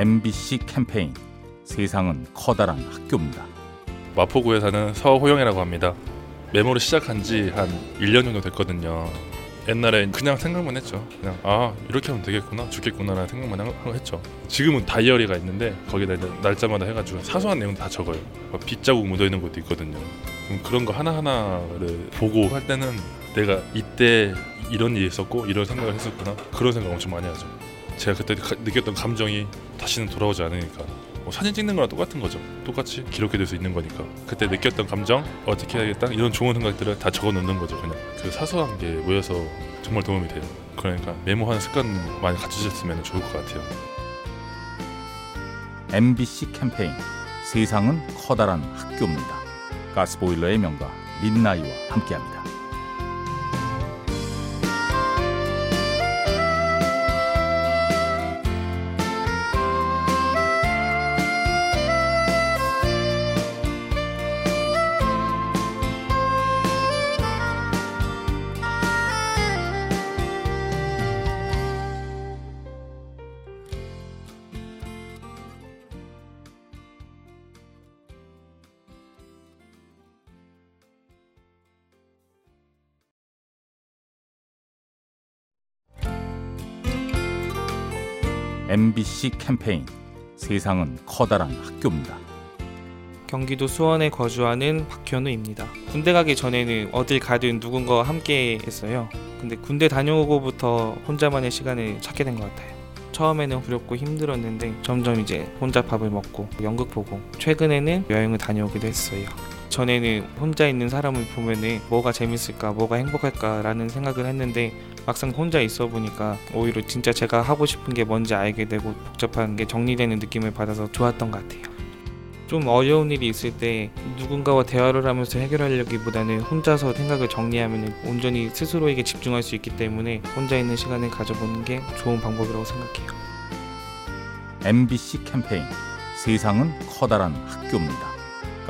MBC 캠페인 세상은 커다란 학교입니다. 마포구에 사는 서호영이라고 합니다. 메모를 시작한 지 한 1년 정도 됐거든요. 옛날에 그냥 생각만 했죠. 그냥 이렇게 하면 되겠구나, 죽겠구나라는 생각만 했죠. 지금은 다이어리가 있는데 거기다 날짜마다 해가지고 사소한 내용 다 적어요. 빗자국 묻어있는 것도 있거든요. 그럼 그런 거 하나하나를 보고 할 때는 내가 이때 이런 일이 있었고 이런 생각을 했었구나, 그런 생각 엄청 많이 하죠. 제가 그때 느꼈던 감정이 다시는 돌아오지 않으니까 사진 찍는 거랑 똑같은 거죠. 똑같이 기록해 둘 수 있는 거니까 그때 느꼈던 감정 어떻게 해야겠다, 이런 좋은 생각들을 다 적어 놓는 거죠. 그냥 그 사소한 게 모여서 정말 도움이 돼요. 그러니까 메모하는 습관 많이 갖추셨으면 좋을 것 같아요. MBC 캠페인 세상은 커다란 학교입니다. 가스보일러의 명가 민나이와 함께합니다. MBC 캠페인 세상은 커다란 학교입니다. 경기도 수원에 거주하는 박현우입니다. 군대 가기 전에는 어딜 가든 누군가와 함께 했어요. 근데 군대 다녀오고부터 혼자만의 시간을 찾게 된 것 같아요. 처음에는 두렵고 힘들었는데 점점 이제 혼자 밥을 먹고 연극 보고, 최근에는 여행을 다녀오기도 했어요. 전에는 혼자 있는 사람을 보면은 뭐가 재밌을까, 뭐가 행복할까라는 생각을 했는데 막상 혼자 있어 보니까 오히려 진짜 제가 하고 싶은 게 뭔지 알게 되고 복잡한 게 정리되는 느낌을 받아서 좋았던 것 같아요. 좀 어려운 일이 있을 때 누군가와 대화를 하면서 해결하려기보다는 혼자서 생각을 정리하면 온전히 스스로에게 집중할 수 있기 때문에 혼자 있는 시간을 가져보는 게 좋은 방법이라고 생각해요. MBC 캠페인 세상은 커다란 학교입니다.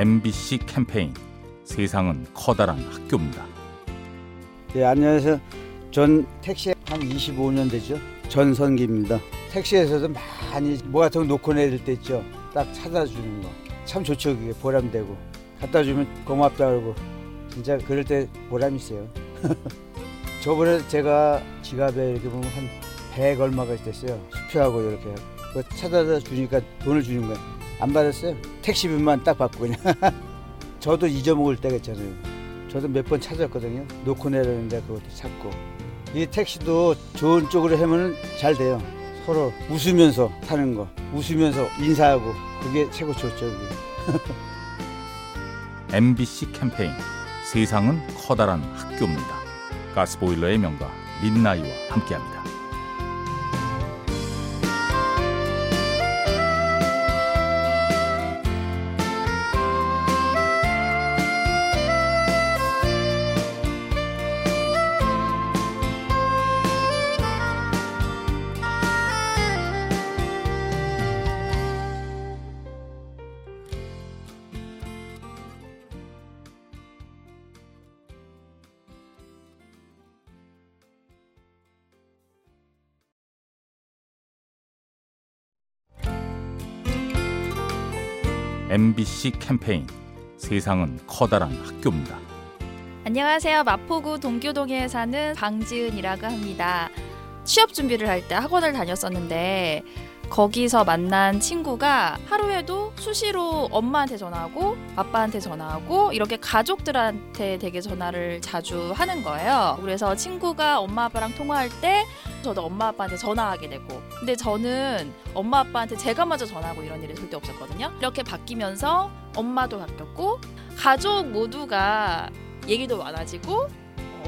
MBC 캠페인 세상은 커다란 학교입니다. 네, 안녕하세요. 전 택시 한 25년 되죠. 전선기입니다. 택시에서도 많이 뭐 같은 거 놓고 내릴 때 있죠. 딱 찾아주는 거 참 좋죠. 그게 보람되고 갖다 주면 고맙다 그러고 진짜 그럴 때 보람 있어요. 저번에 제가 지갑에 이렇게 보면 한 100 얼마가 됐어요. 수표하고 이렇게 그거 찾아다 주니까 돈을 주는 거예요. 안 받았어요. 택시비만 딱 받고 그냥. 저도 잊어먹을 때가 있잖아요. 저도 몇 번 찾았거든요. 놓고 내렸는데 그것도 찾고. 이 택시도 좋은 쪽으로 하면 잘 돼요. 서로 웃으면서 타는 거, 웃으면서 인사하고, 그게 최고 좋죠. MBC 캠페인 세상은 커다란 학교입니다. 가스보일러의 명가 민나이와 함께합니다. MBC 캠페인 세상은 커다란 학교입니다. 안녕하세요. 마포구 동교동에 사는 방지은이라고 합니다. 취업 준비를 할 때 학원을 다녔었는데 거기서 만난 친구가 하루에도 수시로 엄마한테 전화하고 아빠한테 전화하고 이렇게 가족들한테 되게 전화를 자주 하는 거예요. 그래서 친구가 엄마 아빠랑 통화할 때 저도 엄마 아빠한테 전화하게 되고, 근데 저는 엄마 아빠한테 제가 먼저 전화하고 이런 일이 절대 없었거든요. 이렇게 바뀌면서 엄마도 바뀌었고 가족 모두가 얘기도 많아지고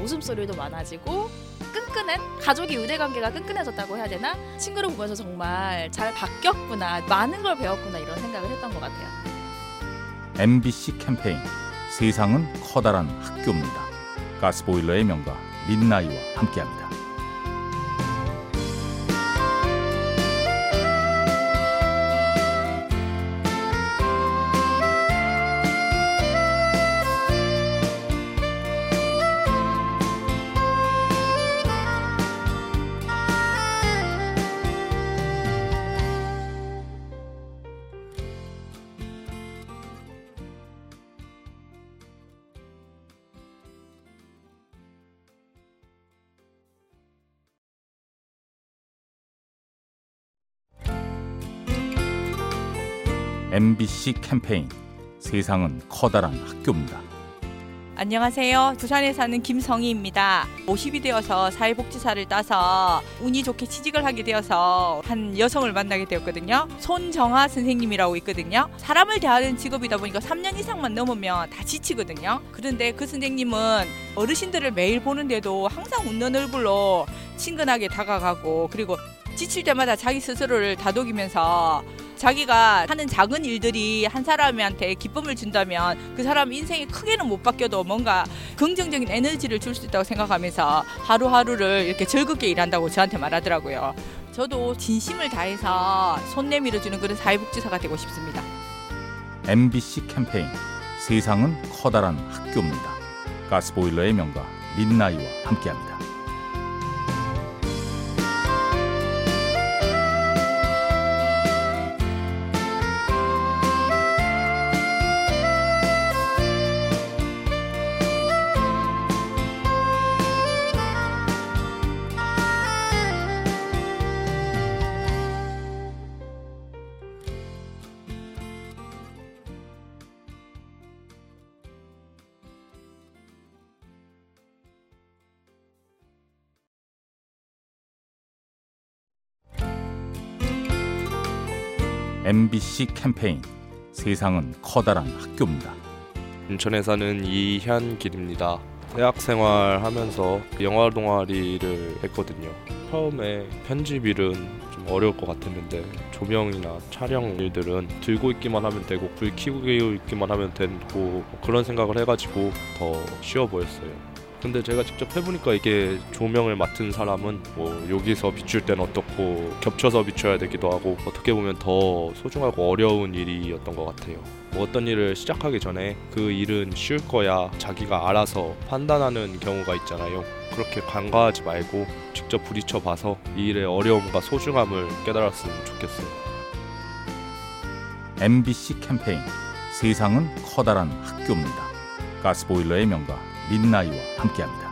웃음소리도 많아지고 끈끈한 가족의 유대관계가 끈끈해졌다고 해야 되나? 친구를 보면서 정말 잘 바뀌었구나, 많은 걸 배웠구나 이런 생각을 했던 것 같아요. MBC 캠페인 세상은 커다란 학교입니다. 가스보일러의 명가 민나이와 함께합니다. MBC 캠페인 세상은 커다란 학교입니다. 안녕하세요. 부산에 사는 김성희입니다. 50이 되어서 사회복지사를 따서 운이 좋게 취직을 하게 되어서 한 여성을 만나게 되었거든요. 손정아 선생님이라고 있거든요. 사람을 대하는 직업이다 보니까 3년 이상만 넘으면 다 지치거든요. 그런데 그 선생님은 어르신들을 매일 보는데도 항상 웃는 얼굴로 친근하게 다가가고, 그리고 지칠 때마다 자기 스스로를 다독이면서 자기가 하는 작은 일들이 한 사람한테 기쁨을 준다면 그 사람 인생이 크게는 못 바뀌어도 뭔가 긍정적인 에너지를 줄 수 있다고 생각하면서 하루하루를 이렇게 즐겁게 일한다고 저한테 말하더라고요. 저도 진심을 다해서 손 내밀어주는 그런 사회복지사가 되고 싶습니다. MBC 캠페인 세상은 커다란 학교입니다. 가스보일러의 명가 민나이와 함께합니다. MBC 캠페인 세상은 커다란 학교입니다. 인천에 사는 이현길입니다. 대학생활 하면서 영화 동아리를 했거든요. 처음에 편집 일은 좀 어려울 것 같았는데 조명이나 촬영 일들은 들고 있기만 하면 되고 불 켜고 있기만 하면 되고 그런 생각을 해가지고 더 쉬워 보였어요. 근데 제가 직접 해보니까 이게 조명을 맡은 사람은 뭐 여기서 비출 땐 어떻고 겹쳐서 비춰야 되기도 하고 어떻게 보면 더 소중하고 어려운 일이었던 것 같아요. 뭐 어떤 일을 시작하기 전에 그 일은 쉬울 거야 자기가 알아서 판단하는 경우가 있잖아요. 그렇게 간과하지 말고 직접 부딪혀봐서 이 일의 어려움과 소중함을 깨달았으면 좋겠어요. MBC 캠페인 세상은 커다란 학교입니다. 가스보일러의 명가 민나이와 함께합니다.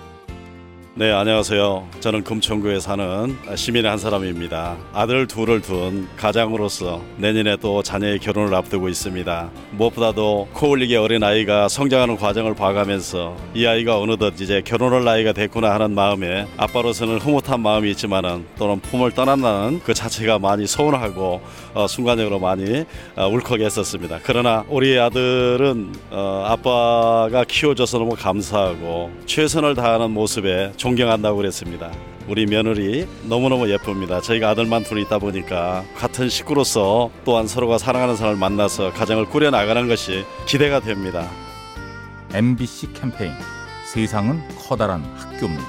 네, 안녕하세요. 저는 금천구에 사는 시민의 한 사람입니다. 아들 둘을 둔 가장으로서 내년에 또 자녀의 결혼을 앞두고 있습니다. 무엇보다도 코흘리게 어린아이가 성장하는 과정을 봐가면서 이 아이가 어느덧 이제 결혼할 나이가 됐구나 하는 마음에 아빠로서는 흐뭇한 마음이 있지만은 또는 품을 떠난다는 그 자체가 많이 서운하고 순간적으로 많이 울컥했었습니다. 그러나 우리 아들은 아빠가 키워줘서 너무 감사하고 최선을 다하는 모습에 존경한다고 그랬습니다. 우리 며느리 너무너무 예쁩니다. 저희가 아들만 둘이 있다 보니까 같은 식구로서 또한 서로가 사랑하는 사람을 만나서 가정을 꾸려나가는 것이 기대가 됩니다. MBC 캠페인 세상은 커다란 학교입니다.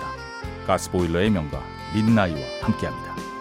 가스보일러의 명가 민나이와 함께합니다.